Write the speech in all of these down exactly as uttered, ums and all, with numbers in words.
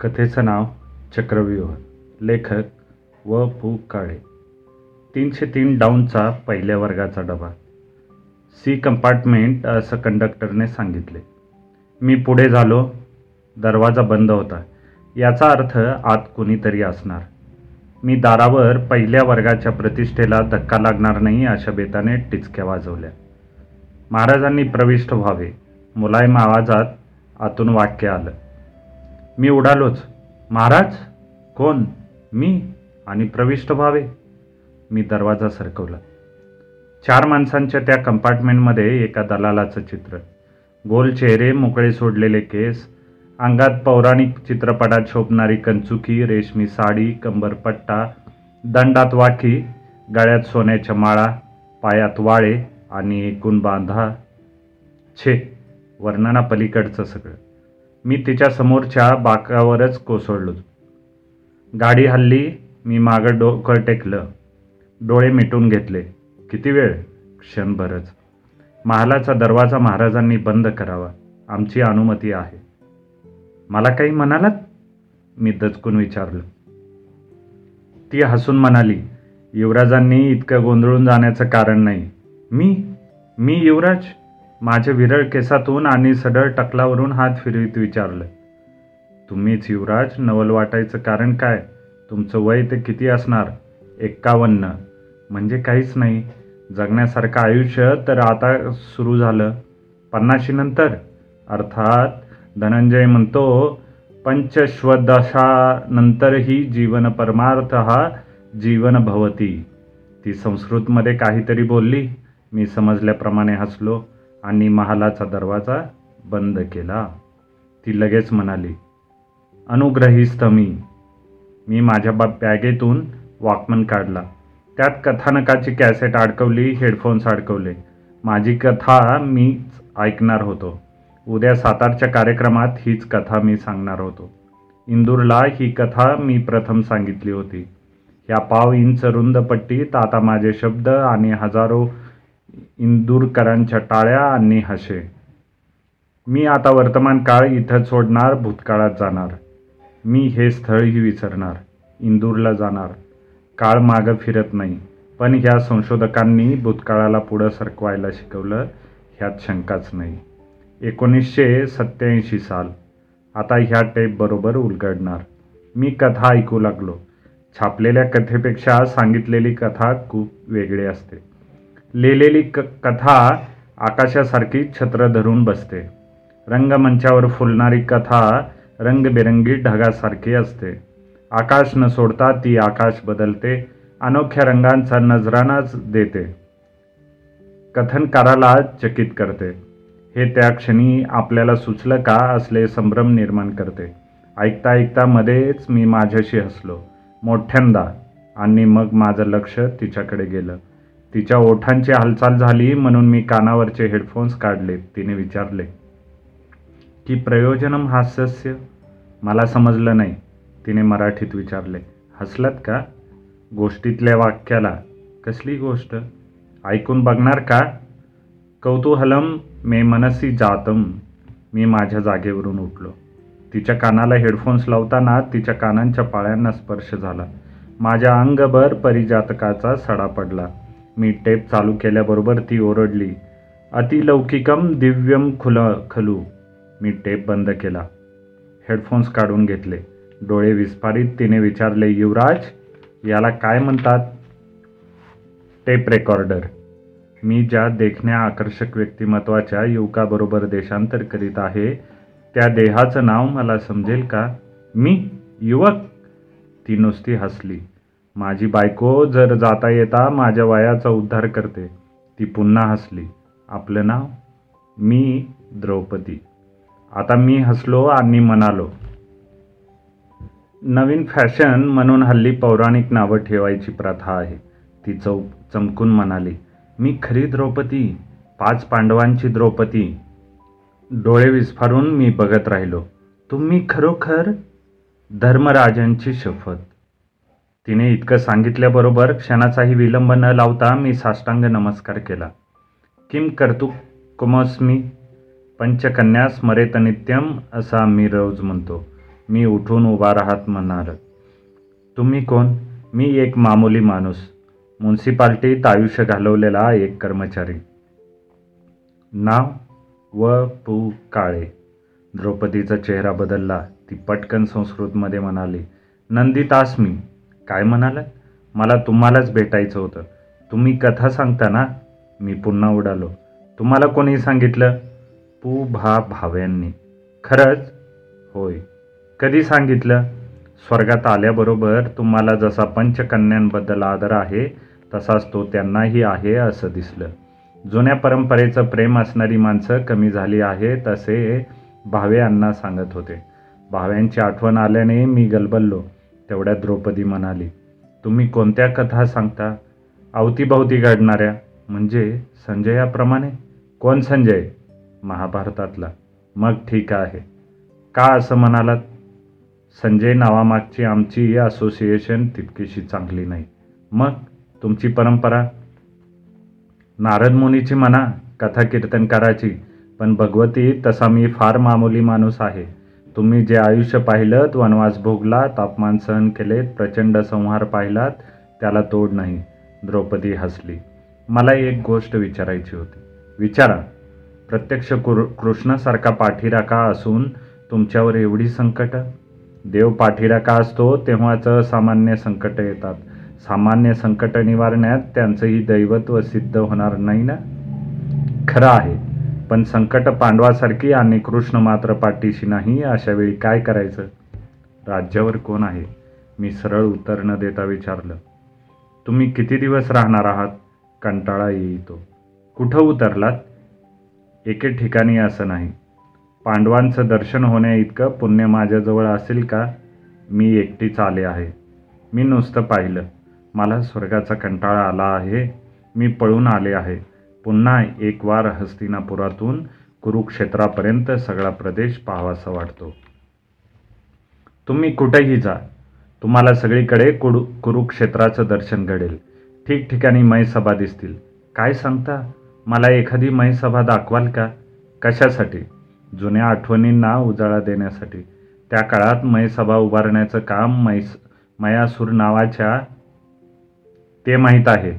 कथेचं नाव चक्रव्यूह, लेखक व पु काळे. तीनशे तीन डाऊनचा पहिल्या वर्गाचा डबा, सी कंपार्टमेंट असं कंडक्टरने सांगितले. मी पुढे झालो. दरवाजा बंद होता, याचा अर्थ आत कुणीतरी असणार. मी दारावर पहिल्या वर्गाच्या प्रतिष्ठेला धक्का लागणार नाही अशा बेताने टिचक्या वाजवल्या. महाराजांनी प्रविष्ट व्हावे, मुलायम आवाजात आतून वाक्य आलं. मी उडालोच. महाराज कोण? मी. आणि प्रविष्ट व्हावे? मी दरवाजा सरकवला. चार माणसांच्या त्या कंपार्टमेंटमध्ये एका दलालाचं चित्र. गोल चेहरे, मोकळे सोडलेले केस, अंगात पौराणिक चित्रपटात शोभणारी कंचुकी, रेशमी साडी, कंबरपट्टा, दंडात वाकी, गळ्यात सोन्याच्या माळा, पायात वाळे आणि एकूण बांधा. छे, वर्णना पलीकडचं सगळं. मी तिच्या समोरच्या बाकावरच कोसळलो. गाडी हल्ली. मी मागं डोकं टेकलं, डोळे मिटून घेतले. किती वेळ? क्षणभरच. महालाचा दरवाजा महाराजांनी बंद करावा, आमची अनुमती आहे. मला काही म्हणालात? मी दचकून विचारलं. ती हसून म्हणाली, युवराजांनी इतकं गोंधळून जाण्याचं कारण नाही. मी मी युवराज? माझ्या विरळ केसातून आणि सडळ टकलावरून हात फिरवीत विचारलं. तुम्हीच युवराज. नवल वाटायचं कारण काय? तुमचं वय ते किती असणार? एक्कावन्न. म्हणजे काहीच नाही. जगण्यासारखं आयुष्य तर आता सुरू झालं. पन्नाशी नंतर, अर्थात धनंजय म्हणतो पंचश्वदशानंतरही जीवन परमार्थ हा जीवन भवती. ती संस्कृतमध्ये काहीतरी बोलली. मी समजल्याप्रमाणे हसलो आणि महालाचा दरवाजा बंद केला. ती लगेच म्हणाली, अनुग्रहीस्तमी. मी माझ्या बा बॅगेतून वॉकमन काढला. त्यात कथानकाची कॅसेट अडकवली, हेडफोन्स अडकवले. माझी कथा मीच ऐकणार होतो. उद्या सातारच्या कार्यक्रमात हीच कथा मी सांगणार होतो. इंदूरला ही कथा मी प्रथम सांगितली होती. या पाव इंच रुंद पट्टीत आता माझे शब्द आणि हजारो इंदूरकरांच्या टाळ्या आणि हसे. मी आता वर्तमान काळ इथं सोडणार, भूतकाळात जाणार. मी हे स्थळही विसरणार, इंदूरला जाणार. काळ मागं फिरत नाही, पण ह्या संशोधकांनी भूतकाळाला पुढं सरकवायला शिकवलं ह्यात शंकाच नाही. एकोणीसशे सत्त्याऐंशी साल आता ह्या टेप बरोबर उलगडणार. मी कथा ऐकू लागलो. छापलेल्या कथेपेक्षा सांगितलेली कथा खूप वेगळी असते. लिहिलेली क कथा आकाशासारखी छत्र धरून बसते. रंगमंचावर फुलणारी कथा रंगबेरंगी ढगासारखी असते. आकाश न सोडता ती आकाश बदलते, अनोख्या रंगांचा नजरानाच देते, कथनकाराला चकित करते. हे त्या क्षणी आपल्याला सुचलं का असले संभ्रम निर्माण करते. ऐकता ऐकता मध्येच मी माझ्याशी हसलो, मोठ्यांदा, आणि मग माझं लक्ष तिच्याकडे गेलं. तिच्या ओठांची हालचाल झाली म्हणून मी कानावरचे हेडफोन्स काढले. तिने विचारले, की प्रयोजनम हास्यस्य? मला समजलं नाही. तिने मराठीत विचारले, हसलात का? गोष्टीतल्या वाक्याला. कसली गोष्ट? ऐकून बघणार का? कौतूहलम मे मनसी जातम. मी माझ्या जागेवरून उठलो. तिच्या कानाला हेडफोन्स लावताना तिच्या कानांच्या पाळ्यांना स्पर्श झाला. माझ्या अंगभर परिजातकाचा सडा पडला. मी टेप चालू केल्याबरोबर ती ओरडली, अतिलौकिकम दिव्यम खुला खलू. मी टेप बंद केला, हेडफोन्स काढून घेतले. डोळे विस्फारित तिने विचारले, युवराज, याला काय म्हणतात? Tape recorder. मी ज्या देखण्या आकर्षक व्यक्तिमत्वाच्या युवकाबरोबर देशांतर करीत आहे त्या देहाचं नाव मला समजेल का? मी युवक. ती नुसती हसली. माझी बायको जर जाता येता माझ्या वयाचा उद्धार करते. ती पुन्हा हसली. आपलं नाव? मी द्रौपदी. आता मी हसलो आणि म्हणालो, नवीन फॅशन म्हणून हल्ली पौराणिक नावं ठेवायची प्रथा आहे. ती चौ चमकून म्हणाली, मी खरी द्रौपदी, पाच पांडवांची द्रौपदी. डोळे विस्फारून मी बघत राहिलो. तुम्ही खरोखर? धर्मराजांची शपथ. तिने इतकं सांगितल्याबरोबर क्षणाचाही विलंब न लावता मी साष्टांग नमस्कार केला. किम कर्तु कुमस्मी, पंचकन्या स्मरेत नित्यम असं आम्ही रोज म्हणतो. मी उठून उभा राहत म्हणाल, तुम्ही कोण? मी एक मामूली माणूस, म्युन्सिपाल्टीत आयुष्य घालवलेला एक कर्मचारी. नाव व पु काळे. द्रौपदीचा चेहरा बदलला. ती पटकन संस्कृतमध्ये म्हणाली, नंदितास मी. काय म्हणालात? मला तुम्हालाच भेटायचं होतं. तुम्ही कथा सांगता ना? मी पुन्हा उडालो. तुम्हाला कोणी सांगितलं? पु भा भाव्यांनी. खरंच? होय. कधी सांगितलं? स्वर्गात आल्याबरोबर. तुम्हाला जसा पंचकन्यांबद्दल आदर आहे तसाच तो त्यांनाही आहे असं दिसलं. जुन्या परंपरेचं प्रेम असणारी माणसं कमी झाली आहेत असे भावे यांना सांगत होते. भाव्यांची आठवण आल्याने मी गलबललो. तेवढ्यात द्रौपदी म्हणाली, तुम्ही कोणत्या कथा सांगता? अवतीभवती घडणाऱ्या. म्हणजे संजयाप्रमाणे? कोण संजय? महाभारतातला. मग ठीक आहे. का असं म्हणालात? संजय नावामागची आमची असोसिएशन तितकीशी चांगली नाही. मग तुमची परंपरा? नारद मुनीची म्हणा, कथा कीर्तन करायची. पण भगवती, तसा मी फार मामूली माणूस आहे. तुम्ही जे आयुष्य पाहिलंत, वनवास भोगलात, अपमान सहन केलेत, प्रचंड संहार पाहिलात, त्याला तोड नाही. द्रौपदी हसली. मला एक गोष्ट विचारायची होती. विचारा. प्रत्यक्ष कुर कृष्णासारखा पाठीराखा असून तुमच्यावर एवढी संकटं? देव पाठीराखा असतो तेव्हाच सामान्य संकटं येतात. सामान्य संकटं निवारण्यात त्यांचंही दैवत्व सिद्ध होणार नाही ना? खरं आहे, पण संकट पांडवासारखी आणि कृष्ण मात्र पाठीशी नाही. अशावेळी काय करायचं? राज्यावर कोण आहे? मी सरळ उत्तर न देता विचारलं. तुम्ही किती दिवस राहणार आहात? कंटाळा येतो. कुठं उतरलात? एके ठिकाणी असं नाही. पांडवांचं दर्शन होणे इतकं पुण्य माझ्याजवळ असेल का? मी एकटीच आले आहे. मी नुसतं पाहिलं. मला स्वर्गाचा कंटाळा आला आहे. मी पळून आले आहे. पुन्हा एक वार हस्तिनापुरातून कुरुक्षेत्रापर्यंत सगळा प्रदेश पाहावासा वाटतो. तुम्ही कुठेही जा, तुम्हाला सगळीकडे कुरु कुरुक्षेत्राचं दर्शन घडेल. ठिकठिकाणी मयसभा दिसतील. काय सांगता? मला एखादी मयसभा दाखवाल का? कशासाठी? जुन्या आठवणींना उजाळा देण्यासाठी. त्या काळात मयसभा उभारण्याचं काम मैस मयासुर नावाच्या, ते माहीत आहे.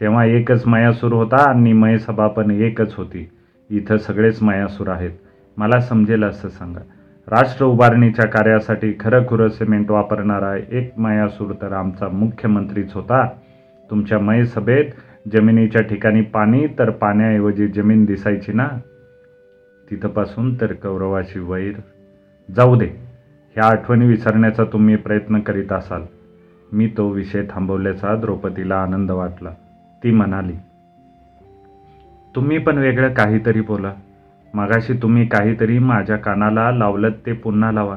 तेव्हा एकच मयासूर होता आणि मयसभा पण एकच होती. इथं सगळेच मयासूर आहेत. मला समजेल असं सांगा. राष्ट्र उभारणीच्या कार्यासाठी खरंखुरं सिमेंट वापरणारा एक मयासूर तर आमचा मुख्यमंत्रीच होता. तुमच्या मयसभेत जमिनीच्या ठिकाणी पाणी, तर पाण्याऐवजी जमीन दिसायची ना. तिथंपासून तर कौरवाशी वैर. जाऊ दे, ह्या आठवणी विसरण्याचा तुम्ही प्रयत्न करीत असाल. मी तो विषय थांबवल्याचा द्रौपदीला आनंद वाटला. ती म्हणाली, तुम्ही पण वेगळं काहीतरी बोला. मगाशी तुम्ही काहीतरी माझ्या कानाला लावलं, ते पुन्हा लावा.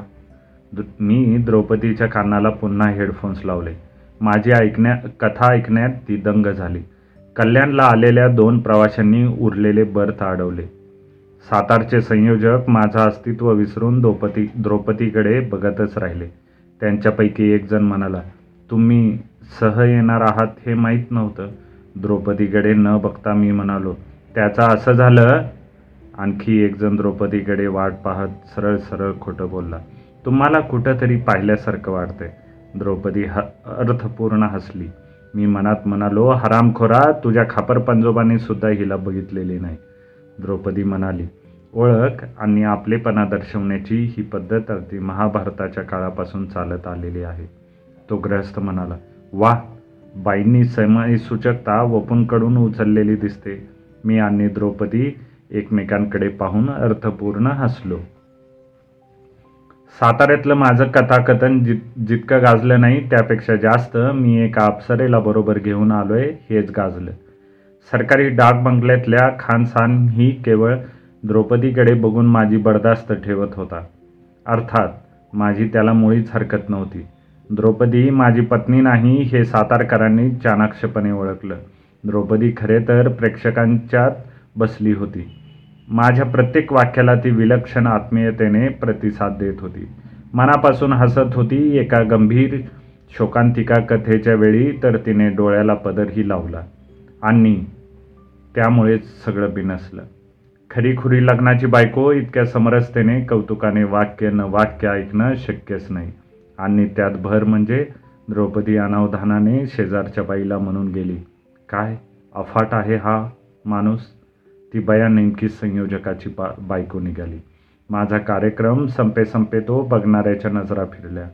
मी द्रौपदीच्या कानाला पुन्हा हेडफोन्स लावले. माझी ऐकण्या कथा ऐकण्यात ती दंग झाली. कल्याणला आलेल्या दोन प्रवाशांनी उरलेले बर्थ अडवले. सातारचे संयोजक माझं अस्तित्व विसरून द्रौपदी द्रौपदीकडे बघतच राहिले. त्यांच्यापैकी एक जण म्हणाला, तुम्ही सह येणार आहात हे माहीत नव्हतं. द्रौपदीकडे न बघता मी म्हणालो, त्याचं असं झालं. आणखी एक जण द्रौपदीकडे वाट पाहत सरळ सरळ खोटं बोलला. तुम्हाला कुठंतरी पाहिल्यासारखं वाटतंय. द्रौपदी ह अर्थपूर्ण हसली. मी मनात म्हणालो, हरामखोरा, तुझ्या खापर पंजोबाने सुद्धा हिला बघितलेली नाही. द्रौपदी म्हणाली, ओळख आणि आपलेपणा दर्शवण्याची ही पद्धत अगदी महाभारताच्या काळापासून चालत आलेली आहे. तो ग्रहस्थ म्हणाला, वा, बाईंनी समयसूचकता वपूंकडून उचललेली दिसते. मी आणि द्रौपदी एकमेकांकडे पाहून अर्थपूर्ण हसलो. साताऱ्यातलं माझं कथाकथन जित जितकं गाजलं नाही त्यापेक्षा जास्त मी एका अप्सरेला बरोबर घेऊन आलोय हेच गाजलं. सरकारी डाक बंगल्यातल्या खानसान ही केवळ द्रौपदीकडे बघून माझी बर्दास्त ठेवत होता. अर्थात माझी त्याला मुळीच हरकत नव्हती. द्रौपदी माझी पत्नी नाही हे सातारकरांनी चाणाक्षपणे ओळखलं. द्रौपदी खरे तर प्रेक्षकांच्यात बसली होती. माझ्या प्रत्येक वाक्याला ती विलक्षण आत्मीयतेने प्रतिसाद देत होती. मनापासून हसत होती. एका गंभीर शोकांतिका कथेच्या वेळी तर तिने डोळ्याला पदरही लावला आणि त्यामुळेच सगळं बिनसलं. खरीखुरी लग्नाची बायको इतक्या समरसतेने कौतुकाने वाक्य न वाक्य ऐकणं शक्यच नाही. आणि त्यात भर म्हणजे द्रौपदी अनावधानाने शेजारच्या बाईला म्हणून गेली, काय अफाट आहे हा माणूस. ती बया नेमकी संयोजकाची पा बायको निघाली. माझा कार्यक्रम संपे संपे तो बघणाऱ्याच्या नजरा फिरल्या.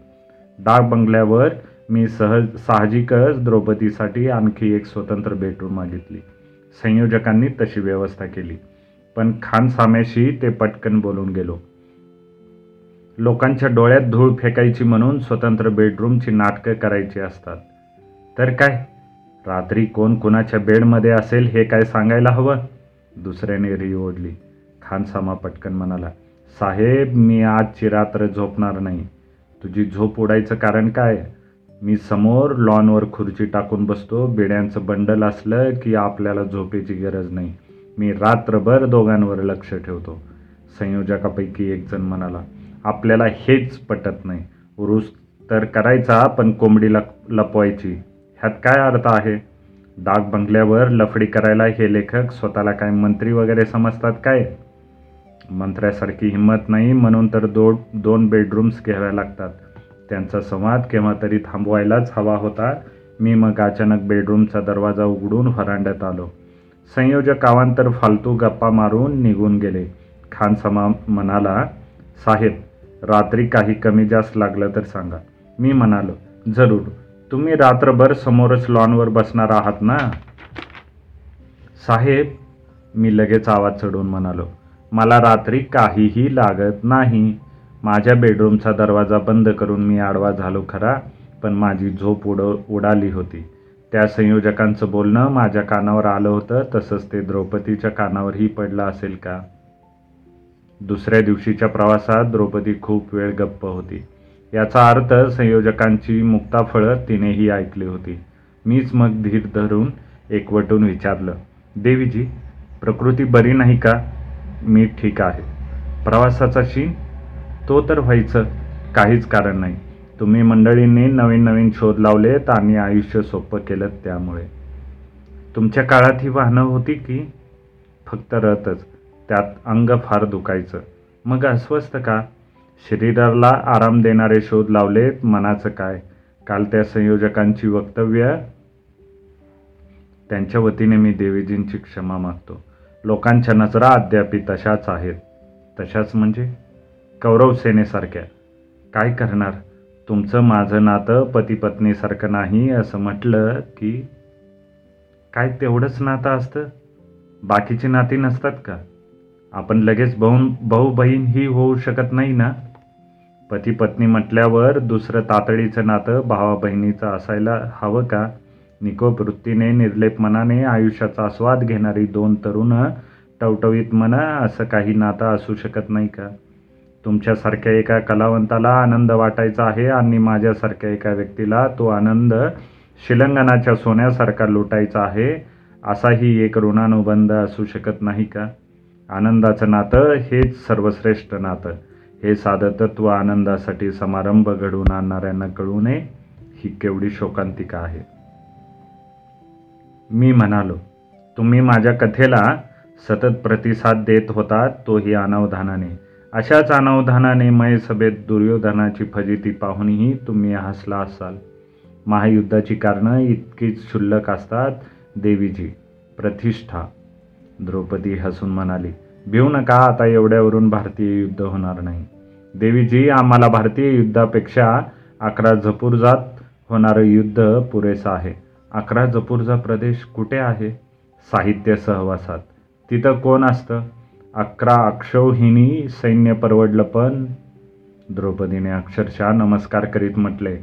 डाक बंगल्यावर मी सहज साहजिकच द्रौपदीसाठी आणखी एक स्वतंत्र बेडरूम मागितली. संयोजकांनी तशी व्यवस्था केली, पण खानसाम्याशी ते पटकन बोलून गेलो. लोकांच्या डोळ्यात धूळ फेकायची म्हणून स्वतंत्र बेडरूमची नाटकं करायची असतात, तर काय रात्री कोण कोणाच्या बेडमध्ये असेल हे काय सांगायला हवं. दुसऱ्याने री ओढली. खानसामा पटकन म्हणाला, साहेब मी आजची रात्र झोपणार नाही. तुझी झोप उडायचं कारण काय. मी समोर लॉनवर खुर्ची टाकून बसतो. बिड्यांचं बंडल असलं की आपल्याला झोपेची गरज नाही. मी रात्रभर दोघांवर लक्ष ठेवतो. संयोजकापैकी एक जण म्हणाला, आपल्याला हेच पटत नाही. उरूस तर करायचा पण कोंबडी लप लपवायची ह्यात काय अर्थ आहे. डाक बंगल्यावर लफडी करायला हे लेखक स्वतःला काय मंत्री वगैरे समजतात काय. मंत्र्यासारखी हिंमत नाही म्हणून तर दो दोन बेडरूम्स घ्याव्या लागतात. त्यांचा संवाद केव्हा तरी थांबवायलाच हवा होता. मी मग अचानक बेडरूमचा दरवाजा उघडून व्हरांड्यात आलो. संयोजक आवांतर फालतू गप्पा मारून निघून गेले. खानसामा म्हणाला, साहेब रात्री काही कमी जास्त लागलं तर सांगा. मी म्हणालो, जरूर. तुम्ही रात्रभर समोरच लॉनवर बसणार आहात ना. साहेब मी लगेच आवाज चढवून म्हणालो, मला रात्री काहीही लागत नाही. माझ्या बेडरूमचा दरवाजा बंद करून मी आडवा झालो खरा, पण माझी झोप उड उडाली होती. त्या संयोजकांचं बोलणं माझ्या कानावर आलं होतं, तसंच ते द्रौपदीच्या कानावरही पडलं असेल का. दुसऱ्या दिवशीच्या प्रवासात द्रौपदी खूप वेळ गप्प होती. याचा अर्थ संयोजकांची मुक्ताफळं तिनेही ऐकली होती. मीच मग धीर धरून एकवटून विचारलं, देवीजी प्रकृती बरी नाही का. मी ठीक आहे. प्रवासाचा शीण तो तर व्हायचं, काहीच कारण नाही. तुम्ही मंडळींनी नवीन नवीन शोध लावलेत आणि आयुष्य सोपं केलं त्यामुळे. तुमच्या काळात ही वाहनं होती की. फक्त रथच. त्यात अंग फार दुखायचं. मग अस्वस्थ का. शरीराला आराम देणारे शोध लावलेत, मनाचं काय. काल त्या संयोजकांची वक्तव्य. त्यांच्या वतीने मी देवीजींची क्षमा मागतो. लोकांच्या नजरा अद्याप तशाच आहेत. तशाच म्हणजे कौरव सेनेसारख्या. काय करणार. तुमचं माझं नातं पती पत्नीसारखं नाही. असं म्हटलं की काय तेवढंच नातं असतं, बाकीची नाती नसतात का. आपण लगेच भाऊन भाऊ बहीण ही होऊ शकत नाही ना. पती पत्नी म्हटल्यावर दुसरं तातडीचं नातं भावा बहिणीचं असायला हवं का. निकोप वृत्तीने निर्लेप मनाने आयुष्याचा आस्वाद घेणारी दोन तरुण टवटवीत मना, असं काही नातं असू शकत नाही का. तुमच्यासारख्या एका कलावंताला आनंद वाटायचा आहे आणि माझ्यासारख्या एका व्यक्तीला तो आनंद शिलंगणाच्या सोन्यासारखा लुटायचा आहे, असाही एक ऋणानुबंध असू शकत नाही का. आनंदाचं नातं हेच सर्वश्रेष्ठ नातं. हे साधं तत्व आनंदासाठी समारंभ घडवून आणणाऱ्यांना कळू नये, ही केवढी शोकांतिका आहे. मी म्हणालो, तुम्ही माझ्या कथेला सतत प्रतिसाद देत होता, तोही अनावधानाने. अशाच अनावधानाने मयसभेत दुर्योधनाची फजिती पाहूनही तुम्ही हसला असाल. महायुद्धाची कारणं इतकीच क्षुल्लक असतात देवीजी. प्रतिष्ठा. द्रौपदी हसून म्हणाली, भिऊ नका, आता एवढ्यावरून भारतीय युद्ध होणार नाही. देवीजी आम्हाला भारतीय युद्धापेक्षा अकरा झपूर्जात होणारं युद्ध पुरेसं आहे. अकरा झपूर्जा प्रदेश कुठे आहे. साहित्य सहवासात. तिथं कोण असतं. अकरा अक्षौहिणी सैन्य परवडलं पण. द्रौपदीने अक्षरशः नमस्कार करीत म्हटले,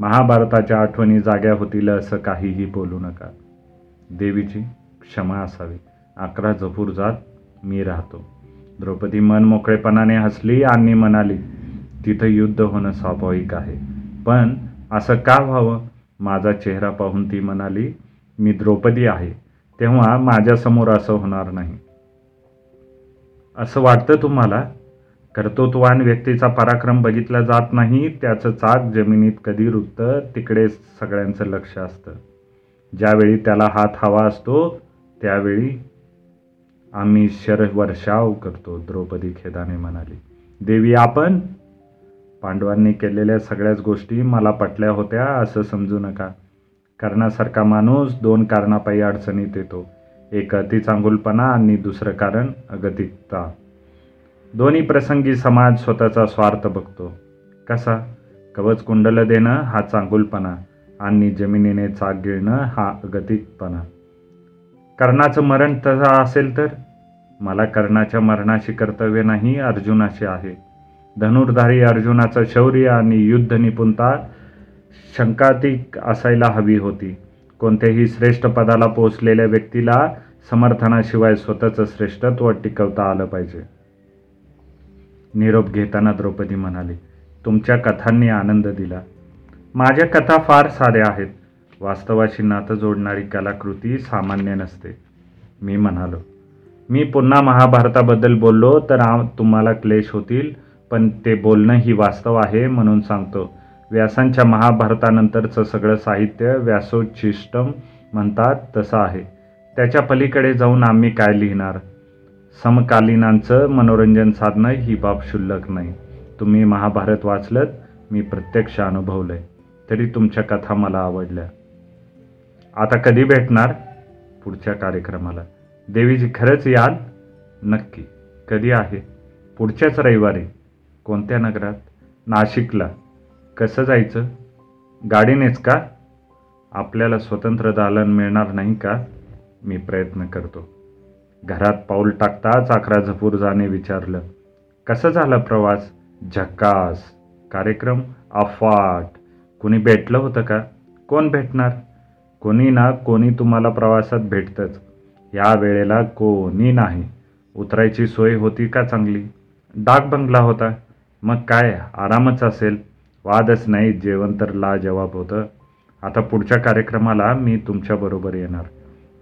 महाभारताच्या आठवणी जाग्या होतील असं काहीही बोलू नका. देवीची क्षमा असावी. अकरा झपूर्जात मी राहतो. द्रौपदी मन मोकळेपणाने हसली आणि म्हणाली, तिथं युद्ध होणं स्वाभाविक आहे, पण असं का व्हावं. माझा चेहरा पाहून ती म्हणाली, मी द्रौपदी आहे तेव्हा माझ्यासमोर असं होणार नाही. असं वाटतं तुम्हाला. कर्तृत्ववान व्यक्तीचा पराक्रम बघितला जात नाही. त्याचं चाक जमिनीत कधी रुततं तिकडे सगळ्यांचं लक्ष असतं. ज्यावेळी त्याला हात हवा असतो त्यावेळी आम्ही शरवर्षाव करतो. द्रौपदी खेदाने म्हणाली. देवी, आपण पांडवांनी केलेल्या सगळ्याच गोष्टी मला पटल्या होत्या असं समजू नका. कर्णासारखा माणूस दोन कारणापायी अडचणीत येतो. एक अति चांगुलपणा आणि दुसरं कारण अगतिकता. दोन्ही प्रसंगी समाज स्वतःचा स्वार्थ बघतो. कसा? कवच कुंडल देणं हा चांगुलपणा आणि जमिनीने चाक गिळणं हा अगतिकपणा. कर्णाचं मरण तसा असेल तर मला कर्णाच्या मरणाशी कर्तव्य नाही, अर्जुनाशी आहे. धनुर्धारी अर्जुनाचं शौर्य आणि युद्ध निपुणता शंकातीत असायला हवी होती. कोणत्याही श्रेष्ठ पदाला पोहोचलेल्या व्यक्तीला समर्थनाशिवाय स्वतःचं श्रेष्ठत्व टिकवता आलं पाहिजे. निरोप घेताना द्रौपदी म्हणाली, तुमच्या कथांनी आनंद दिला. माझ्या कथा फार साऱ्या आहेत. वास्तवाशी नातं जोडणारी कलाकृती सामान्य नसते. मी म्हणालो, मी पुन्हा महाभारताबद्दल बोललो तर तुम्हाला क्लेश होतील, पण ते बोलणं ही वास्तव आहे म्हणून सांगतो. व्यासांच्या महाभारतानंतरचं सगळं साहित्य व्यासोच्छिष्टम म्हणतात तसं आहे. त्याच्या पलीकडे जाऊन आम्ही काय लिहिणार? समकालीनांचं मनोरंजन साधणं ही बाब शुल्लक नाही. तुम्ही महाभारत वाचलत, मी प्रत्यक्ष अनुभवलं आहे, तरी तुमच्या कथा मला आवडल्या. आता कधी भेटणार? पुढच्या कार्यक्रमाला. देवीजी, खरंच याल? नक्की. कधी आहे? पुढच्याच रविवारी. कोणत्या नगरात? नाशिकला. कसं जायचं? गाडीनेच का? आपल्याला स्वतंत्र दालन मिळणार नाही का? मी प्रयत्न करतो. घरात पाऊल टाकताच अकरा झपूर्जाने विचारलं, कसं झाला प्रवास? झक्कास. कार्यक्रम अफाट. कोणी भेटलं होतं का? कोण भेटणार? कोणी ना कोणी तुम्हाला प्रवासात भेटतंच. या वेळेला कोणी नाही. उतरायची सोय होती का? चांगली. डाक बंगला होता. मग काय, आरामच असेल. वादच नाही. जेवण तर लाजवाब होतं. आता पुढच्या कार्यक्रमाला मी तुमच्याबरोबर येणार.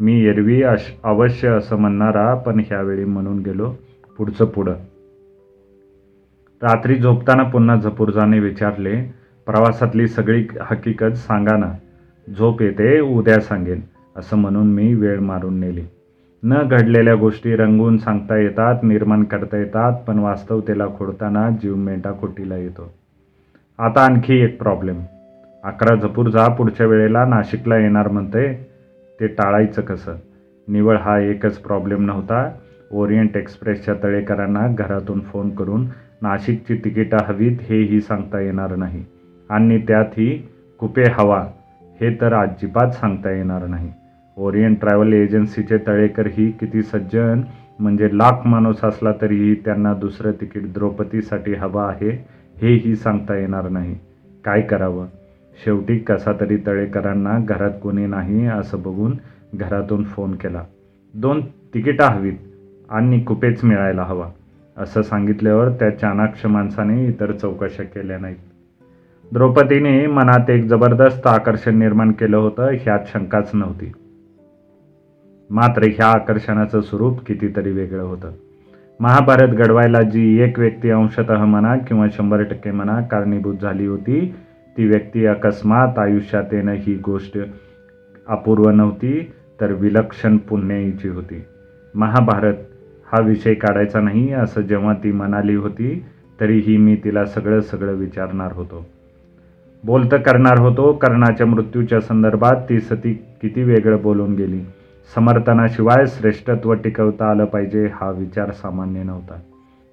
मी एरवी अश अवश्य असं म्हणणारा, पण ह्यावेळी म्हणून गेलो. पुढचं पुढं. रात्री झोपताना पुन्हा झपूर्जाने विचारले, प्रवासातली सगळी हकीकत सांगा ना. झोप येते, उद्या सांगेन असं म्हणून मी वेळ मारून नेली. न घडलेल्या गोष्टी रंगवून सांगता येतात, निर्माण करता येतात, पण वास्तवतेला खोडताना जीव मेटाकुटीला येतो. आता आणखी एक प्रॉब्लेम. अकरा झपूर्जा पुढच्या वेळेला नाशिकला येणार म्हणते, ते टाळायचं कसं? निवळ हा एकच प्रॉब्लेम नव्हता. ओरिएंट एक्सप्रेसच्या तळेकरांना घरातून फोन करून नाशिकची तिकीटं हवीत हेही सांगता येणार नाही, आणि त्यातही कुपे हवा हे तर अजिबात सांगता येणार नाही. ओरिएंट ट्रॅव्हल एजन्सीचे तळेकरही किती सज्जन, म्हणजे लाख माणूस असला तरीही त्यांना दुसरं तिकीट द्रौपदीसाठी हवं आहे हेही सांगता येणार नाही. काय करावं? शेवटी कसा तरी तळेकरांना घरात कोणी नाही असं बघून घरातून फोन केला. दोन तिकीटं हवीत आणि कुपेच मिळायला हवा असं सांगितल्यावर त्या चाणाक्ष माणसाने इतर चौकशा केल्या नाहीत. द्रौपदीने मनात एक जबरदस्त आकर्षण निर्माण केलं होतं ह्यात शंकाच नव्हती. मात्र ह्या आकर्षणाचं स्वरूप कितीतरी वेगळं होतं. महाभारत घडवायला जी एक व्यक्ती अंशतः म्हणा किंवा शंभर टक्के म्हणा कारणीभूत झाली होती, ती व्यक्ती अकस्मात आयुष्यात येणं ही गोष्ट अपूर्व नव्हती, तर विलक्षण पुण्याईची होती. महाभारत हा विषय काढायचा नाही असं जेव्हा ती म्हणाली होती, तरीही मी तिला सगळं सगळं विचारणार होतो, बोलतं करणार होतो. कर्णाच्या मृत्यूच्या संदर्भात ती सती किती वेगळं बोलून गेली. समर्थनाशिवाय श्रेष्ठत्व टिकवता आलं पाहिजे हा विचार सामान्य नव्हता.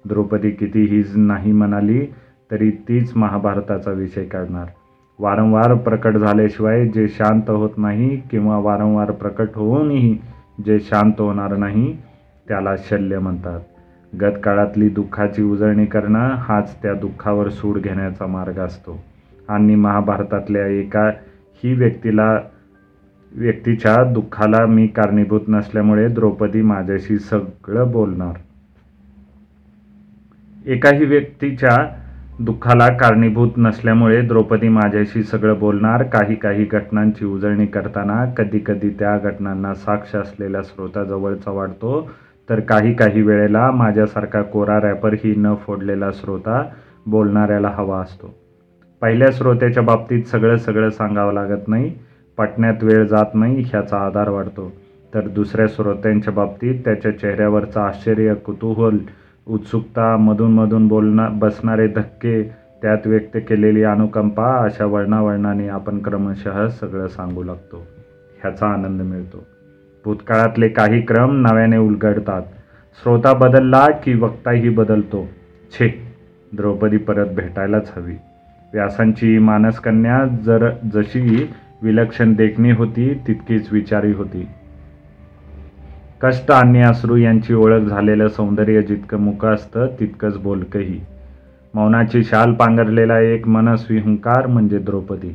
द्रौपदी कितीही नाही म्हणाली तरी तीच महाभारताचा विषय काढणार. वारंवार प्रकट झाल्याशिवाय जे शांत होत नाही किंवा वारंवार प्रकट होऊनही जे शांत होणार नाही त्याला शल्य म्हणतात. गतकाळातली दुःखाची उजळणी करणं हाच त्या दुःखावर सूड घेण्याचा मार्ग असतो, आणि महाभारतातल्या एका ही व्यक्तीला व्यक्तीच्या दुःखाला मी कारणीभूत नसल्यामुळे द्रौपदी माझ्याशी सगळं बोलणार. एकाही व्यक्तीच्या दुःखाला कारणीभूत नसल्यामुळे द्रौपदी माझ्याशी सगळं बोलणार. काही काही घटनांची उजळणी करताना कधी कधी त्या घटनांना साक्ष असलेला श्रोता जवळचा वाटतो, तर काही काही वेळेला माझ्यासारखा कोरा रॅपरही न फोडलेला श्रोता बोलणाऱ्याला हवा असतो. पहिल्या श्रोत्याच्या बाबतीत सगळं सगळं सांगावं लागत नाही, पटण्यात वेळ जात नाही, ह्याचा आधार वाढतो. तर दुसऱ्या श्रोत्यांच्या बाबतीत त्याच्या चेहऱ्यावरचं आश्चर्य, कुतूहल, उत्सुकता, मधूनमधून बोलना बसणारे धक्के, त्यात व्यक्त केलेली अनुकंपा अशा वळणावळणाने आपण क्रमशः सगळं सांगू लागतो. ह्याचा आनंद मिळतो. भूतकाळातले काही क्रम नव्याने उलगडतात. श्रोता बदलला की वक्ताही बदलतो. छे, द्रौपदी परत भेटायलाच हवी. व्यासांची मानसकन्या जर जशी विलक्षण देखणी होती तितकीच विचारी होती. कष्ट आणि अश्रू यांची ओळख झालेलं सौंदर्य जितकं मुकं असतं तितकंच बोलकंही. मौनाची शाल पांघरलेला एक मनस्वी हुंकार म्हणजे द्रौपदी.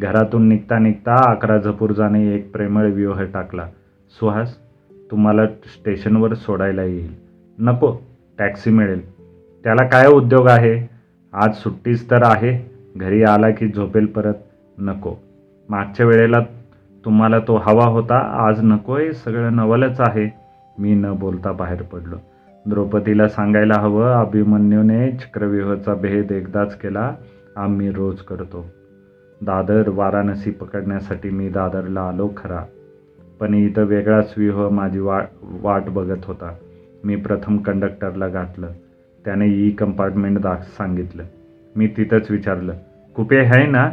घरातून निघता निघता अकरा झपूर्जाने एक प्रेमळ व्यूह टाकला. सुहास, तुम्हाला स्टेशनवर सोडायला येईल. नको, टॅक्सी मिळेल. त्याला काय उद्योग आहे, आज सुट्टीच तर आहे. घरी आला की झोपेल परत. नको, मागच्या वेळेला तुम्हाला तो हवा होता, आज नकोय. सगळं नवलच आहे. मी न बोलता बाहेर पडलो. द्रौपदीला सांगायला हवं, अभिमन्यूने चक्रव्यूहाचा भेद एकदाच केला, आम्ही रोज करतो. दादर वाराणसी पकडण्यासाठी मी दादरला आलो खरा, पण इथं वेगळाच व्यूह माझी वा वाट बघत होता. मी प्रथम कंडक्टरला गाठलं. त्याने ई कंपार्टमेंट दाख सांगितलं. मी तिथंच विचारलं, कुपे आहे ना?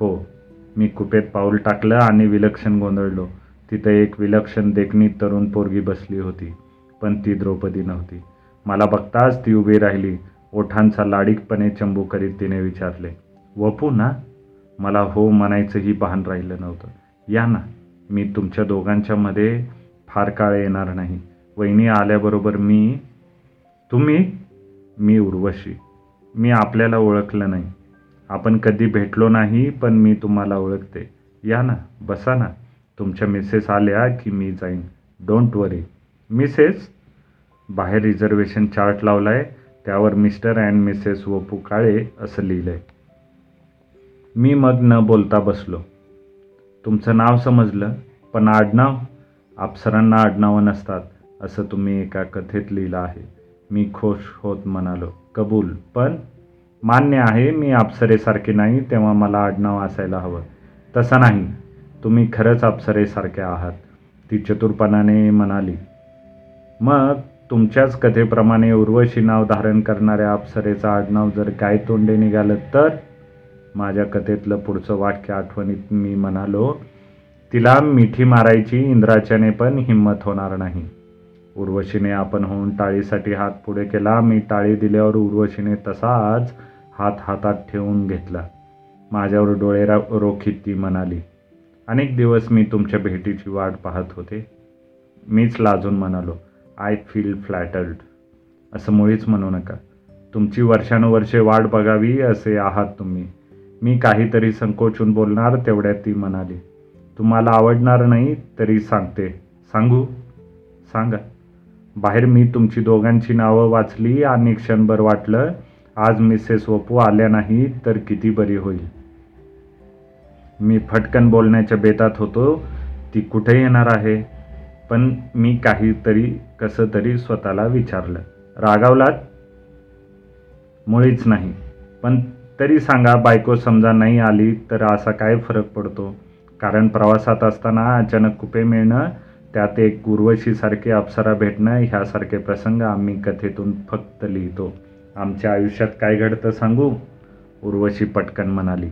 हो. मी कुपेत पाऊल टाकलं आणि विलक्षण गोंधळलो. तिथं एक विलक्षण देखणी तरुण पोरगी बसली होती, पण ती द्रौपदी नव्हती. मला बघताच ती उभी राहिली. ओठांचा लाडीकपणे चंबू करीत तिने विचारले, वपू ना? मला हो म्हणायचंही भान राहिलं नव्हतं. या ना, मी तुमच्या दोघांच्या मध्ये फार काळ येणार नाही. वहिनी आल्याबरोबर मी... तुम्ही? मी उर्वशी. मी आपल्याला ओळखलं नाही. आपण कधी भेटलो नाही, पण मी तुम्हाला ओळखते. या ना, बसा ना. तुमच्या मिसेस आल्या की मी जाईन. Don't worry. मिसेस? बाहेर रिझर्वेशन चार्ट लावला आहे, त्यावर मिस्टर अँड मिसेस व पु काळे असं लिहिलं आहे. मी मग न बोलता बसलो. तुमचं नाव समजलं, पण आडनाव? अप्सरांना आडनावं नसतात असं तुम्ही एका कथेत लिहिलं आहे. मी खुश होत म्हणालो, कबूल, पण मान्य आहे. मी अप्सरेसारखे नाही, तेव्हा मला आडनाव असायला हवं. तसं नाही, तुम्ही खरंच अप्सरेसारखे आहात. ती चतुरपणाने म्हणाली. मग तुमच्याच कथेप्रमाणे उर्वशी नाव धारण करणाऱ्या अप्सरेचं आडनाव जर काय तोंडे निघालं तर? माझ्या कथेतलं पुढचं वाक्य आठवणीत मी म्हणालो, तिला मिठी मारायची इंद्राच्याने पण हिंमत होणार नाही. उर्वशीने आपण होऊन टाळीसाठी हात पुढे केला. मी टाळी दिल्यावर उर्वशीने तसाच हात हातात ठेवून घेतला. माझ्यावर डोळे रोखीत ती म्हणाली, अनेक दिवस मी तुमच्या भेटीची वाट पाहत होते. मीच लाजून म्हणालो, आय फील फ्लॅटर्ड. असं मुळीच म्हणू नका. तुमची वर्षानुवर्षे वाट बघावी असे आहात तुम्ही. मी काहीतरी संकोचून बोलणार, तेवढ्यात ती म्हणाली, तुम्हाला आवडणार नाही तरी सांगते. सांगू? सांगा. बाहेर मी तुमची दोघांची नावं वाचली आणि क्षणभर वाटलं, आज मिसेस वपू आल्या नाही तर किती बरी होईल. मी फटकन बोलण्याच्या बेतात होतो, ती कुठे येणार आहे? पण मी काहीतरी कसं तरी स्वतःला विचारलं, रागावलात? मुळीच नाही, पण तरी सांगा. बायको समजा नाही आली तर असा काय फरक पडतो? कारण प्रवासात असताना अचानक कुपे मिळणं, त्यात एक उर्वशीसारखे अप्सरा भेटणं, ह्यासारखे प्रसंग आम्ही कथेतून फक्त लिहितो. आमच्या आयुष्यात काय घडतं सांगू? उर्वशी पटकन म्हणाली,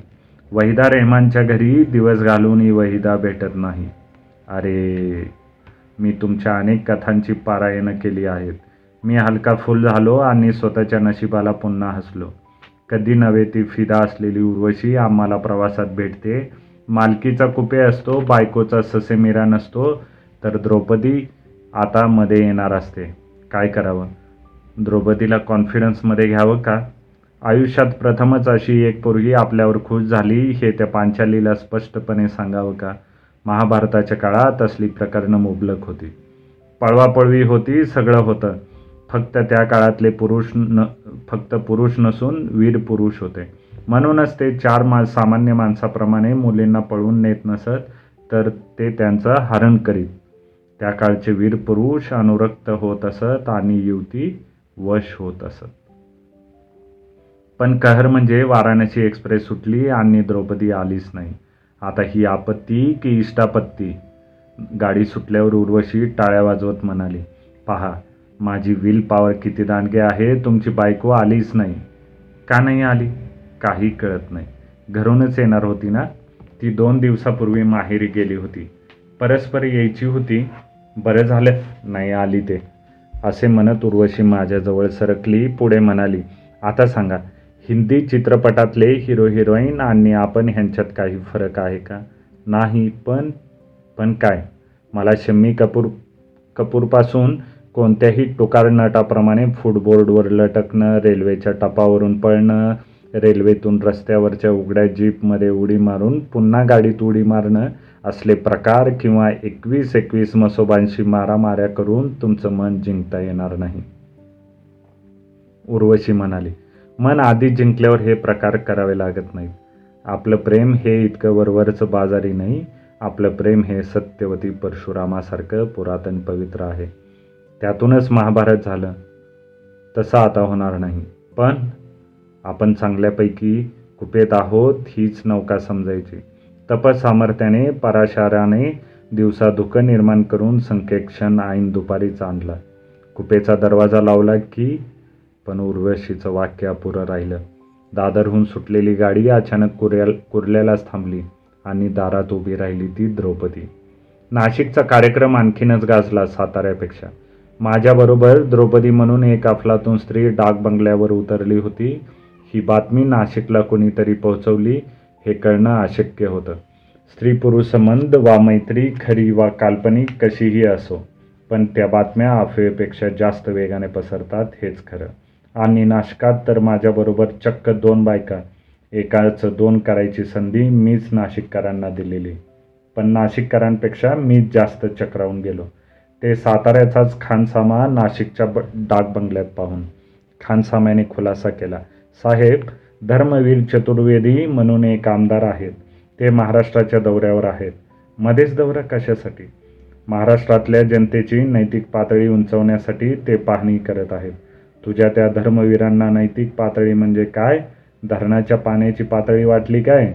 वहिदा रेहमानच्या घरी दिवस घालूनही वहिदा भेटत नाही. अरे, मी तुमच्या अनेक कथांची पारायणं केली आहेत. मी हलका फुल झालो आणि स्वतःच्या नशिबाला पुन्हा हसलो. कधी नव्हे ती फिदा असलेली उर्वशी आम्हाला प्रवासात भेटते. मालकीचा कुपे असतो, बायकोचा ससेमिरा नसतो, तर द्रौपदी आता मध्ये येणार असते. काय करावं? द्रौपदीला कॉन्फिडन्समध्ये घ्यावं का? आयुष्यात प्रथमच अशी एक पोरगी आपल्यावर खुश झाली हे त्या पांचालीला स्पष्टपणे सांगावं का? महाभारताच्या काळात असली प्रकरणं मुबलक होती. पळवापळवी होती, सगळं होतं. फक्त त्या काळातले पुरुष न फक्त पुरुष नसून वीर पुरुष होते. म्हणूनच ते चार मा सामान्य माणसाप्रमाणे मुलींना पळवून नेत नसत, तर ते त्यांचं हरण करीत. त्या काळचे वीर पुरुष अनुरक्त होत असत आणि युवती वश होत असत. पण कहर म्हणजे वाराणसी एक्सप्रेस सुटली आणि द्रौपदी आलीच नाही. आता ही आपत्ती की इष्टापत्ती? गाडी सुटल्यावर उर्वशी टाळ्या वाजवत म्हणाली, पहा माझी विल पॉवर किती दांडगे आहे. तुमची बायको आलीच नाही. का नाही आली काही कळत नाही. घरूनच येणार होती ना. ती दोन दिवसापूर्वी माहेरी गेली होती. परस्पर यायची होती. बरं झालं नाही आली ते, असे म्हणत उर्वशी माझ्याजवळ सरकली. पुढे म्हणाली, आता सांगा हिंदी चित्रपटातले हिरो हिरोईन आणि आपण ह्यांच्यात काही फरक आहे का? नाही. पण पण काय? मला शम्मी कपूर कपूरपासून कोणत्याही टोकार नटाप्रमाणे फूडबोर्डवर लटकणं, रेल्वेच्या टपावरून पळणं, रेल्वेतून रस्त्यावरच्या उघड्या जीपमध्ये उडी मारून पुन्हा गाडीत उडी मारणं असले प्रकार किंवा एकवीस एकवीस मसोबांशी मारामाऱ्या करून तुमचं मन जिंकता येणार नाही. उर्वशी म्हणाली, मन आधी जिंकल्यावर हे प्रकार करावे लागत नाहीत. आपलं प्रेम हे इतकं वरवरचं बाजारी नाही. आपलं प्रेम हे सत्यवती परशुरामासारखं पुरातन पवित्र आहे. त्यातूनच महाभारत झालं. तसं आता होणार नाही. पण आपण चांगल्यापैकी कुपेत आहोत हीच नौका समजायची. तपसामर्थ्याने पराशाराने दिवसा धुकं निर्माण करून संकेक्षण ऐन दुपारीच आणला. कुपेचा दरवाजा लावला की, पण उर्वशीचं वाक्य अपुरं राहिलं. दादरहून सुटलेली गाडी अचानक कुर्याल कुर्ल्यालाच थांबली आणि दारात उभी राहिली ती द्रौपदी. नाशिकचा कार्यक्रम आणखीनच गाजला साताऱ्यापेक्षा. माझ्याबरोबर द्रौपदी म्हणून एक अफलातून स्त्री डाक बंगल्यावर उतरली होती. ही बातमी नाशिकला कोणीतरी पोहोचवली हे कळणं अशक्य होतं. स्त्री पुरुष संबंध वा मैत्री खरी वा काल्पनिक कशीही असो, पण त्या बातम्या अफवेपेक्षा जास्त वेगाने पसरतात हेच खरं. आणि नाशिकात तर माझ्याबरोबर चक्क दोन बायका, एकाचं दोन करायची संधी मीच नाशिककरांना दिलेली. पण नाशिककरांपेक्षा मीच जास्त चक्रावून गेलो, ते साताऱ्याचाच खानसामा नाशिकच्या ब डाक बंगल्यात पाहून. खानसाम्याने खुलासा केला, साहेब धर्मवीर चतुर्वेदी म्हणून एक आमदार आहेत, ते महाराष्ट्राच्या दौऱ्यावर आहेत. मध्येच दौरा कशासाठी? महाराष्ट्रातल्या जनतेची नैतिक पातळी उंचवण्यासाठी ते पाहणी करत आहेत. तुझ्या त्या धर्मवीरांना नैतिक पातळी म्हणजे काय, धरणाच्या पाण्याची पातळी वाटली काय?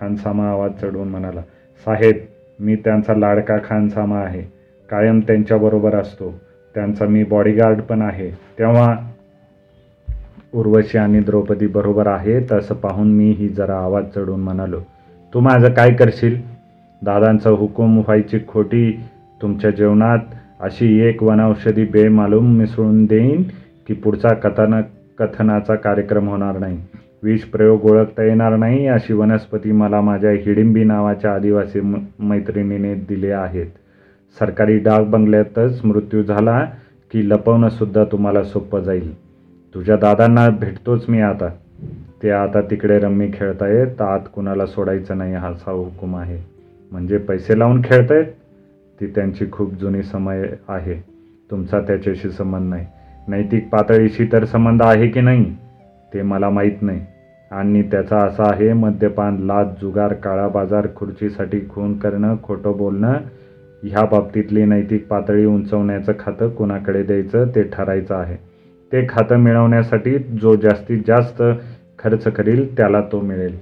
खानसामा आवाज चढवून म्हणाला, साहेब मी त्यांचा लाडका खानसामा आहे, कायम त्यांच्याबरोबर असतो, त्यांचा मी बॉडीगार्ड पण आहे. तेव्हा उर्वशी आणि द्रौपदी बरोबर आहेत असं पाहून मी ही जरा आवाज चढून म्हणालो, तू माझं काय करशील? दादांचा हुकूम व्हायची खोटी तुमच्या जेवणात अशी एक वनौषधी बेमालूम मिसळून देईन की पुढचा कथन कथनाचा कार्यक्रम होणार नाही, विष प्रयोग ओळखता येणार नाही. अशी वनस्पती मला माझ्या हिडिंबी नावाच्या आदिवासी म मैत्रिणीने दिले आहेत. सरकारी डाक बंगल्यातच मृत्यू झाला की लपवणंसुद्धा तुम्हाला सोपं जाईल. तुझ्या दादांना भेटतोच मी आता. ते आता तिकडे रम्मी खेळतायत, आत कुणाला सोडायचं नाही असा हुकूम आहे. म्हणजे पैसे लावून खेळतायत? ती त्यांची खूप जुनी समय आहे, तुमचा त्याच्याशी संबंध नाही. नैतिक पातळीशी तर संबंध आहे की नाही ते मला माहीत नाही. आणि त्याचा असा आहे, मद्यपान, लाच, जुगार, काळा बाजार, खुर्चीसाठी खून करणं, खोटं बोलणं, ह्या बाबतीतली नैतिक पातळी उंचवण्याचं खातं कुणाकडे द्यायचं ते ठरायचं आहे. ते खातं मिळवण्यासाठी जो जास्तीत जास्त खर्च करील त्याला तो मिळेल.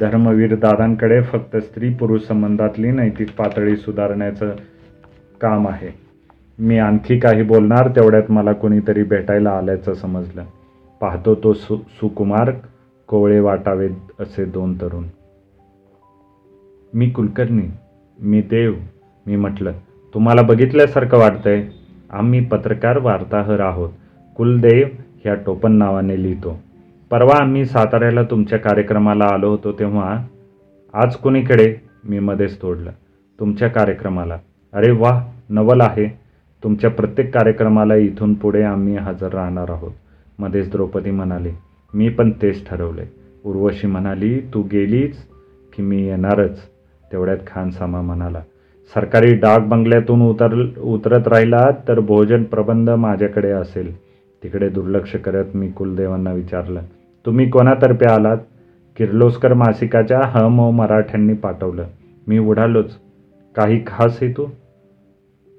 धर्मवीर दादांकडे फक्त स्त्री पुरुष संबंधातली नैतिक पातळी सुधारण्याचं काम आहे. मी आणखी काही बोलणार तेवढ्यात मला कोणीतरी भेटायला आल्याचं समजलं. पाहतो तो सु सुकुमार कोवळे वाटावेत असे दोन तरुण. मी कुलकर्णी, मी देव, मी म्हटलं. तुम्हाला बघितल्यासारखं वाटतंय. आम्ही पत्रकार वार्ताहर आहोत. कुलदेव ह्या टोपण नावाने लिहितो. परवा आम्ही साताऱ्याला तुमच्या कार्यक्रमाला आलो होतो तेव्हा. आज कोणीकडे? मी मध्येच तोडलं. तुमच्या कार्यक्रमाला? अरे वा, नवल आहे. तुमच्या प्रत्येक कार्यक्रमाला इथून पुढे आम्ही हजर राहणार आहोत. मध्येच द्रौपदी म्हणाली, मी पण तेच ठरवले. उर्वशी म्हणाली, तू गेलीच की मी येणारच. तेवढ्यात खानसामा म्हणाला, सरकारी डाक बंगल्यातून उतर उतरत राहिला तर भोजन प्रबंध माझ्याकडे असेल. तिकडे दुर्लक्ष करत मी कुलदेवांना विचारलं, तुम्ही कोणातर्फे आलात? किर्लोस्कर मासिकाच्या हम ओ मराठ्यांनी पाठवलं. मी उडालोच. काही खास हेतू?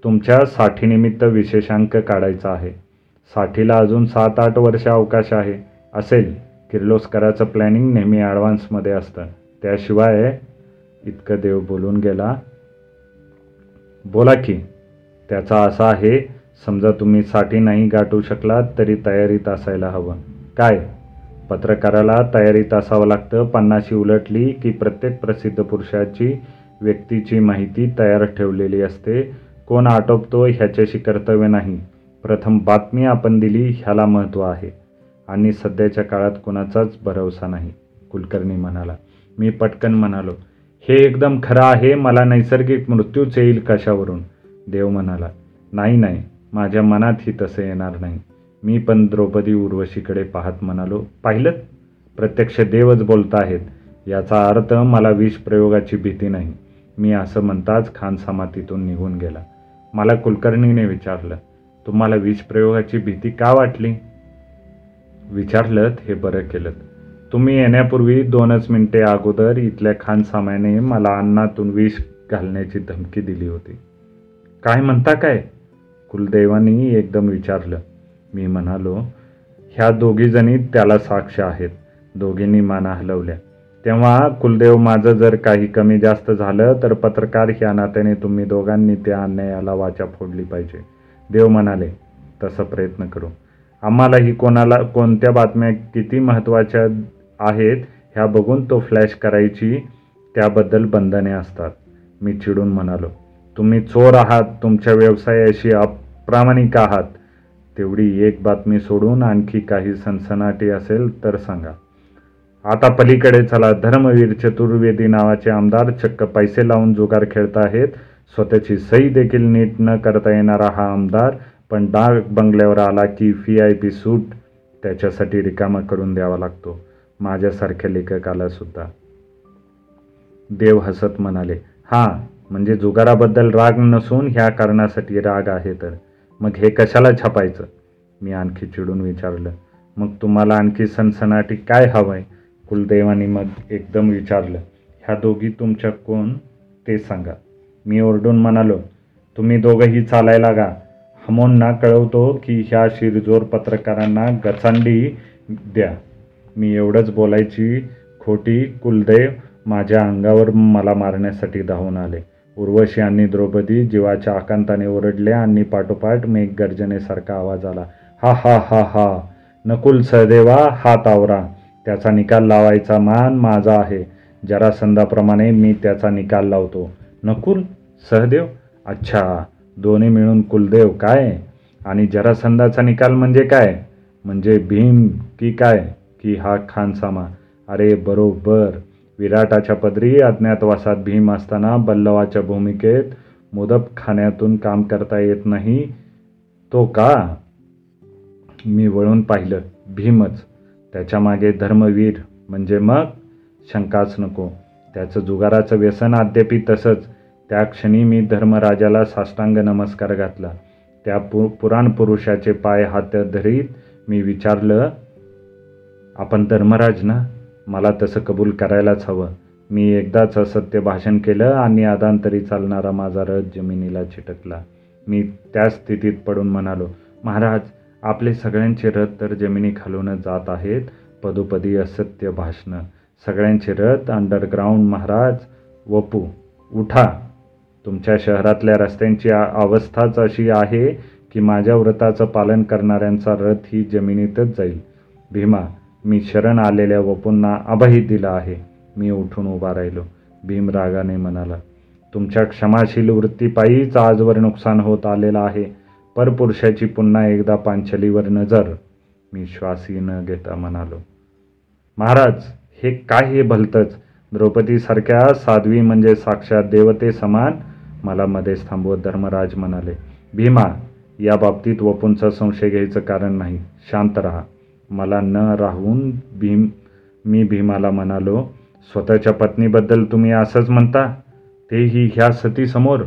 तुमच्या साठीनिमित्त विशेषांक काढायचा आहे. साठीला अजून सात आठ वर्ष अवकाश आहे. असेल. किर्लोस्कराचं प्लॅनिंग नेहमी ॲडव्हान्समध्ये असतं. त्याशिवाय. इतकं देव बोलून गेला बोला की. त्याचा असा आहे, समजा तुम्ही साठी नाही गाठू शकलात तरी तयारीत असायला हवं. काय पत्रकाराला तयारीत असावं लागतं. पन्नाशी उलटली की प्रत्येक प्रसिद्ध पुरुषाची व्यक्तीची माहिती तयार ठेवलेली असते. कोण आटोपतो ह्याच्याशी कर्तव्य नाही. प्रथम बातमी आपण दिली ह्याला महत्त्व आहे. आणि सध्याच्या काळात कोणाचाच भरवसा नाही, कुलकर्णी म्हणाला. मी पटकन म्हणालो, हे एकदम खरं आहे. मला नैसर्गिक मृत्यूच येईल कशावरून? देव म्हणाला, नाही नाही, माझ्या मनातही तसे येणार नाही. मी पण द्रौपदी उर्वशीकडे पाहत म्हणालो, पाहिलं, प्रत्यक्ष देवच बोलत आहेत. याचा अर्थ मला विष प्रयोगाची भीती नाही. मी असं म्हणताच खान समातीतून निघून गेला. मला कुलकर्णीने विचारलं, तुम्हाला विष प्रयोगाची भीती का वाटली? विचारलं हे बरं केलं. तुम्ही येण्यापूर्वी दोनच मिनिटे अगोदर इथल्या खानसामाने मला अन्नातून विष घालण्याची धमकी दिली होती. काय म्हणता काय? कुलदेवानी एकदम विचारलं. मी म्हणालो, ह्या दोघीजणी त्याला साक्ष आहेत. दोघींनी माना हलवल्या. तेव्हा कुलदेव, माझं जर काही कमी जास्त झालं तर पत्रकार ह्या नात्याने तुम्ही दोघांनी त्या अन्यायाला वाचा फोडली पाहिजे. देव म्हणाले, तसा प्रयत्न करू. आम्हालाही कोणाला कोणत्या बातम्या किती महत्त्वाच्या आहेत ह्या बघून तो फ्लॅश करायची त्याबद्दल बंधने असतात. मी चिडून म्हणालो, तुम्ही चोर आहात, तुमच्या व्यवसायाशी अप्रामाणिक आहात. तेवढी एक बातमी सोडून आणखी काही सनसनाटी असेल तर सांगा. आता पलीकडे चला. धर्मवीर चतुर्वेदी नावाचे आमदार चक्क पैसे लावून जुगार खेळत आहेत. स्वतःची सही देखील नीट न करता येणारा हा आमदार पण डाक बंगल्यावर आला की व्ही आय पी सूट त्याच्यासाठी रिकामा करून द्यावा लागतो, माझ्यासारख्या लेखकाला सुद्धा. देव हसत म्हणाले, हां, म्हणजे जुगाराबद्दल राग नसून ह्या कारणासाठी राग आहे तर. मग हे कशाला छापायचं? मी आणखी चिडून विचारलं. मग तुम्हाला आणखी सनसनाटी काय हवं आहे? कुलदेवानी मग एकदम विचारलं, ह्या दोघी तुमच्या कोण ते सांगा. मी ओरडून म्हणालो, तुम्ही दोघंही चालायला गा. हमोंना कळवतो की ह्या शिरजोर पत्रकारांना गचांडी द्या. मी एवढंच बोलायची खोटी. कुलदेव माझ्या अंगावर मला मारण्यासाठी धावून आले. उर्वशी आणि द्रौपदी जीवाच्या आकांताने ओरडल्या आणि पाठोपाठ मेघ गर्जनेसारखा आवाज आला, हा हा हा हा, नकुल सहदेवा हात आवरा, त्याचा निकाल लावायचा मान माझा आहे. जरासंधाप्रमाणे मी त्याचा निकाल लावतो. नकुल सहदेव, अच्छा, दोन्ही मिळून कुलदेव काय? आणि जरासंधाचा निकाल म्हणजे काय? म्हणजे भीम की काय? की हा खानसामा? अरे बरोबर, विराटाच्या पदरी अज्ञातवासात भीम असताना बल्लवाच्या भूमिकेत मुदप खाण्यातून काम करता येत नाही तो का? मी वळून पाहिलं, भीमच. त्याच्या मागे धर्मवीर. म्हणजे मग शंकाच नको, त्याचं जुगाराचं व्यसन अद्यापी तसंच. त्या क्षणी मी धर्मराजाला साष्टांग नमस्कार घातला. त्या पु पुराण पुरुषाचे पाय हात धरीत मी विचारलं, आपण धर्मराज ना? मला तसं कबूल करायलाच हवं. मी एकदाच असत्य भाषण केलं आणि आदांतरी चालणारा माझा रथ जमिनीला चिटकला. मी त्या स्थितीत पडून म्हणालो, महाराज, आपले सगळ्यांचे रथ तर जमिनीखालूनच जात आहेत. पदोपदी असत्य भाषणं, सगळ्यांचे रथ अंडरग्राऊंड. महाराज वपू, उठा. तुमच्या शहरातल्या रस्त्यांची अवस्थाच अशी आहे की माझ्या व्रताचं पालन करणाऱ्यांचा रथ ही जमिनीतच जाईल. भीमा, मी शरण आलेल्या वपूंना अभय दिला आहे. मी उठून उभा राहिलो. भीम रागाने म्हणाला, तुमच्या क्षमाशील वृत्तीपायीच आजवर नुकसान होत आलेलं आहे. परपुरुषाची पुन्हा एकदा पांचलीवर नजर. मी श्वासही न घेता म्हणालो, महाराज, हे काय? हे भलतंच. द्रौपदीसारख्या साध्वी म्हणजे साक्षात देवते समान. मला मध्येच थांबवत धर्मराज म्हणाले, भीमा, या बाबतीत वपूंचा संशय घ्यायचं कारण नाही. शांत राहा. मला न राहून भीम मी भीमाला म्हणालो, स्वतःच्या पत्नीबद्दल तुम्ही असंच म्हणता, तेही ह्या सतीसमोर?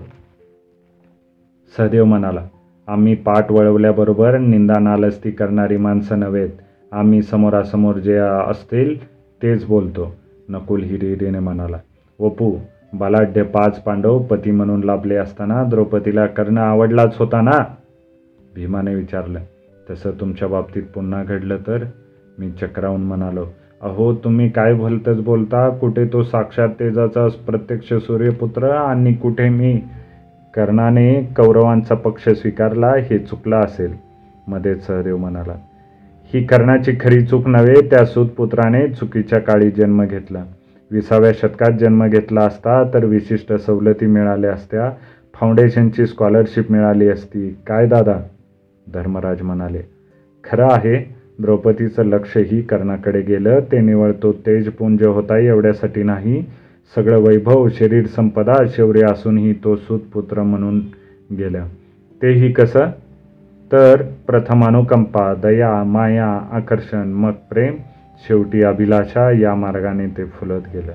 सहदेव म्हणाला, आम्ही पाठ वळवल्याबरोबर निंदा नालस्ती करणारी माणसं नव्हेत. आम्ही समोरासमोर जे असतील तेच बोलतो. नकुल हिरिरीने म्हणाला, वपू, बलाढ्य पाच पांडव पती म्हणून लाभले असताना द्रौपदीला कर्ण आवडलाच होता ना? भीमाने विचारलं, तसं तुमच्या बाबतीत पुन्हा घडलं तर? मी चक्रावून म्हणालो, अहो, तुम्ही काय भलतंच बोलता. कुठे तो साक्षात तेजाचा प्रत्यक्ष सूर्यपुत्र आणि कुठे मी. कर्णाने कौरवांचा पक्ष स्वीकारला हे चुकला असेल. मध्येच सहदेव म्हणाला, ही कर्णाची खरी चूक नव्हे. त्या सुतपुत्राने चुकीच्या काळी जन्म घेतला. विसाव्या शतकात जन्म घेतला असता तर विशिष्ट सवलती मिळाल्या असत्या, फाउंडेशनची स्कॉलरशिप मिळाली असती. काय दादा? धर्मराज म्हणाले, खरं आहे. द्रौपदीचं लक्षही कर्णाकडे गेलं. ते निवळ तो तेजपुंज होता एवढ्यासाठी नाही. सगळं वैभव, शरीर, संपदा, शौर्य असूनही तो सुतपुत्र म्हणून गेला. तेही कसं? तर प्रथम अनुकंपा, दया, माया, आकर्षण, मग प्रेम, शेवटी अभिलाषा, या मार्गाने ते फुलत गेलं.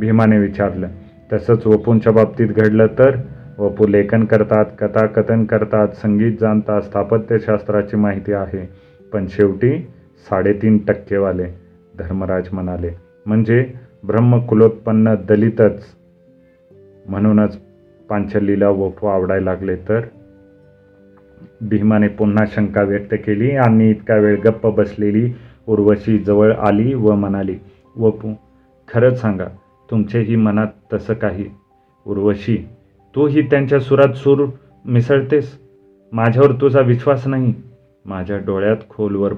भीमाने विचारलं, तसंच वपूंच्या बाबतीत घडलं तर? वपू लेखन करतात, कथाकथन करतात, संगीत जाणतात, स्थापत्यशास्त्राची माहिती आहे, पण शेवटी साडेतीन टक्केवाले. धर्मराज म्हणाले, म्हणजे ब्रह्मकुलोत्पन्न दलितच. म्हणूनच पांचलीला वपू आवडायला लागले तर? भीमाने पुन्हा शंका व्यक्त केली आणि इतका वेळ गप्प बसलेली उर्वशी जवळ आली व म्हणाली, वपू खरंच सांगा, तुमच्याही मनात तसं काही? उर्वशी, तूही त्यांच्या सुरात सूर मिसळतेस. माझ्यावर तुझा विश्वास नाही. माझ्या डोळ्यात खोलवर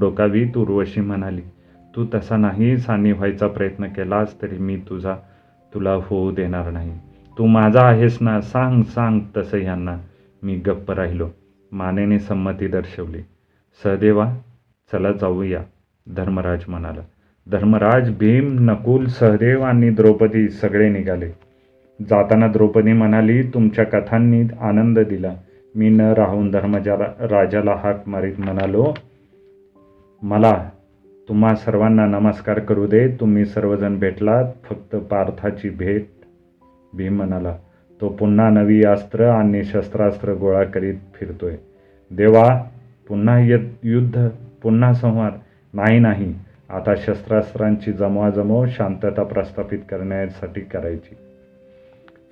डोकावीत उर्वशी म्हणाली, तू तसा नाहीस आणि व्हायचा प्रयत्न केलास तरी मी तुझा तुला होऊ देणार नाही. तू माझा आहेस ना, सांग सांग तसं ह्यांना. मी गप्प राहिलो. मानेने संमती दर्शवली. सहदेवा, चला जाऊया, धर्मराज म्हणाला. धर्मराज, भीम, नकुल, सहदेव आणि द्रौपदी सगळे निघाले. जाताना द्रौपदी म्हणाली, तुमच्या कथांनी आनंद दिला. मी न राहून धर्मजा राजाला हाक मारीत म्हणालो, मला तुम्हा सर्वांना नमस्कार करू दे. तुम्ही सर्वजण भेटलात, फक्त पार्थाची भेट. भीम म्हणाला, तो पुन्हा नवी अस्त्र आणि शस्त्रास्त्र गोळा करीत फिरतोय. देवा, पुन्हा युद्ध, पुन्हा संहार? नाही नाही, आता शस्त्रास्त्रांची जमवाजमव शांतता प्रस्थापित करण्यासाठी करायची.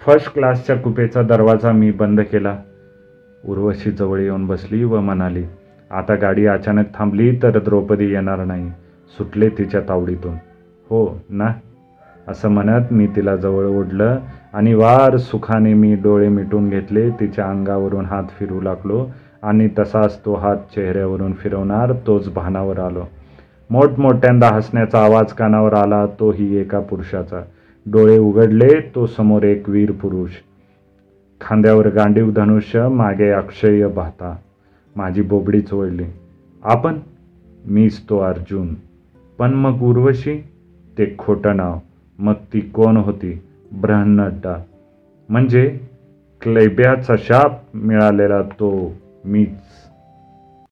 फर्स्ट क्लासच्या कुपेचा दरवाजा मी बंद केला. उर्वशी जवळ येऊन बसली व म्हणाली, आता गाडी अचानक थांबली तर द्रौपदी येणार नाही. सुटले तिच्या तावडीतून, हो ना? असं म्हणत मी तिला जवळ ओढलं आणि वार सुखाने मी डोळे मिटून घेतले. तिच्या अंगावरून हात फिरू लागलो आणि तसाच तो हात चेहऱ्यावरून फिरवणार तोच भानावर आलो. मोठमोठ्यांदा हसण्याचा आवाज कानावर आला, तोही एका पुरुषाचा. डोळे उघडले, तो समोर एक वीर पुरुष, खांद्यावर गांडीव धनुष्य, मागे अक्षय भाता. माझी बोबडीच ओढली. आपण? मीच तो अर्जुन. पण मग उर्वशी? ते खोटं नाव. मग ती कोण होती? ब्रह्मनड्डा, म्हणजे क्लेब्याचा शाप मिळालेला तो मीच.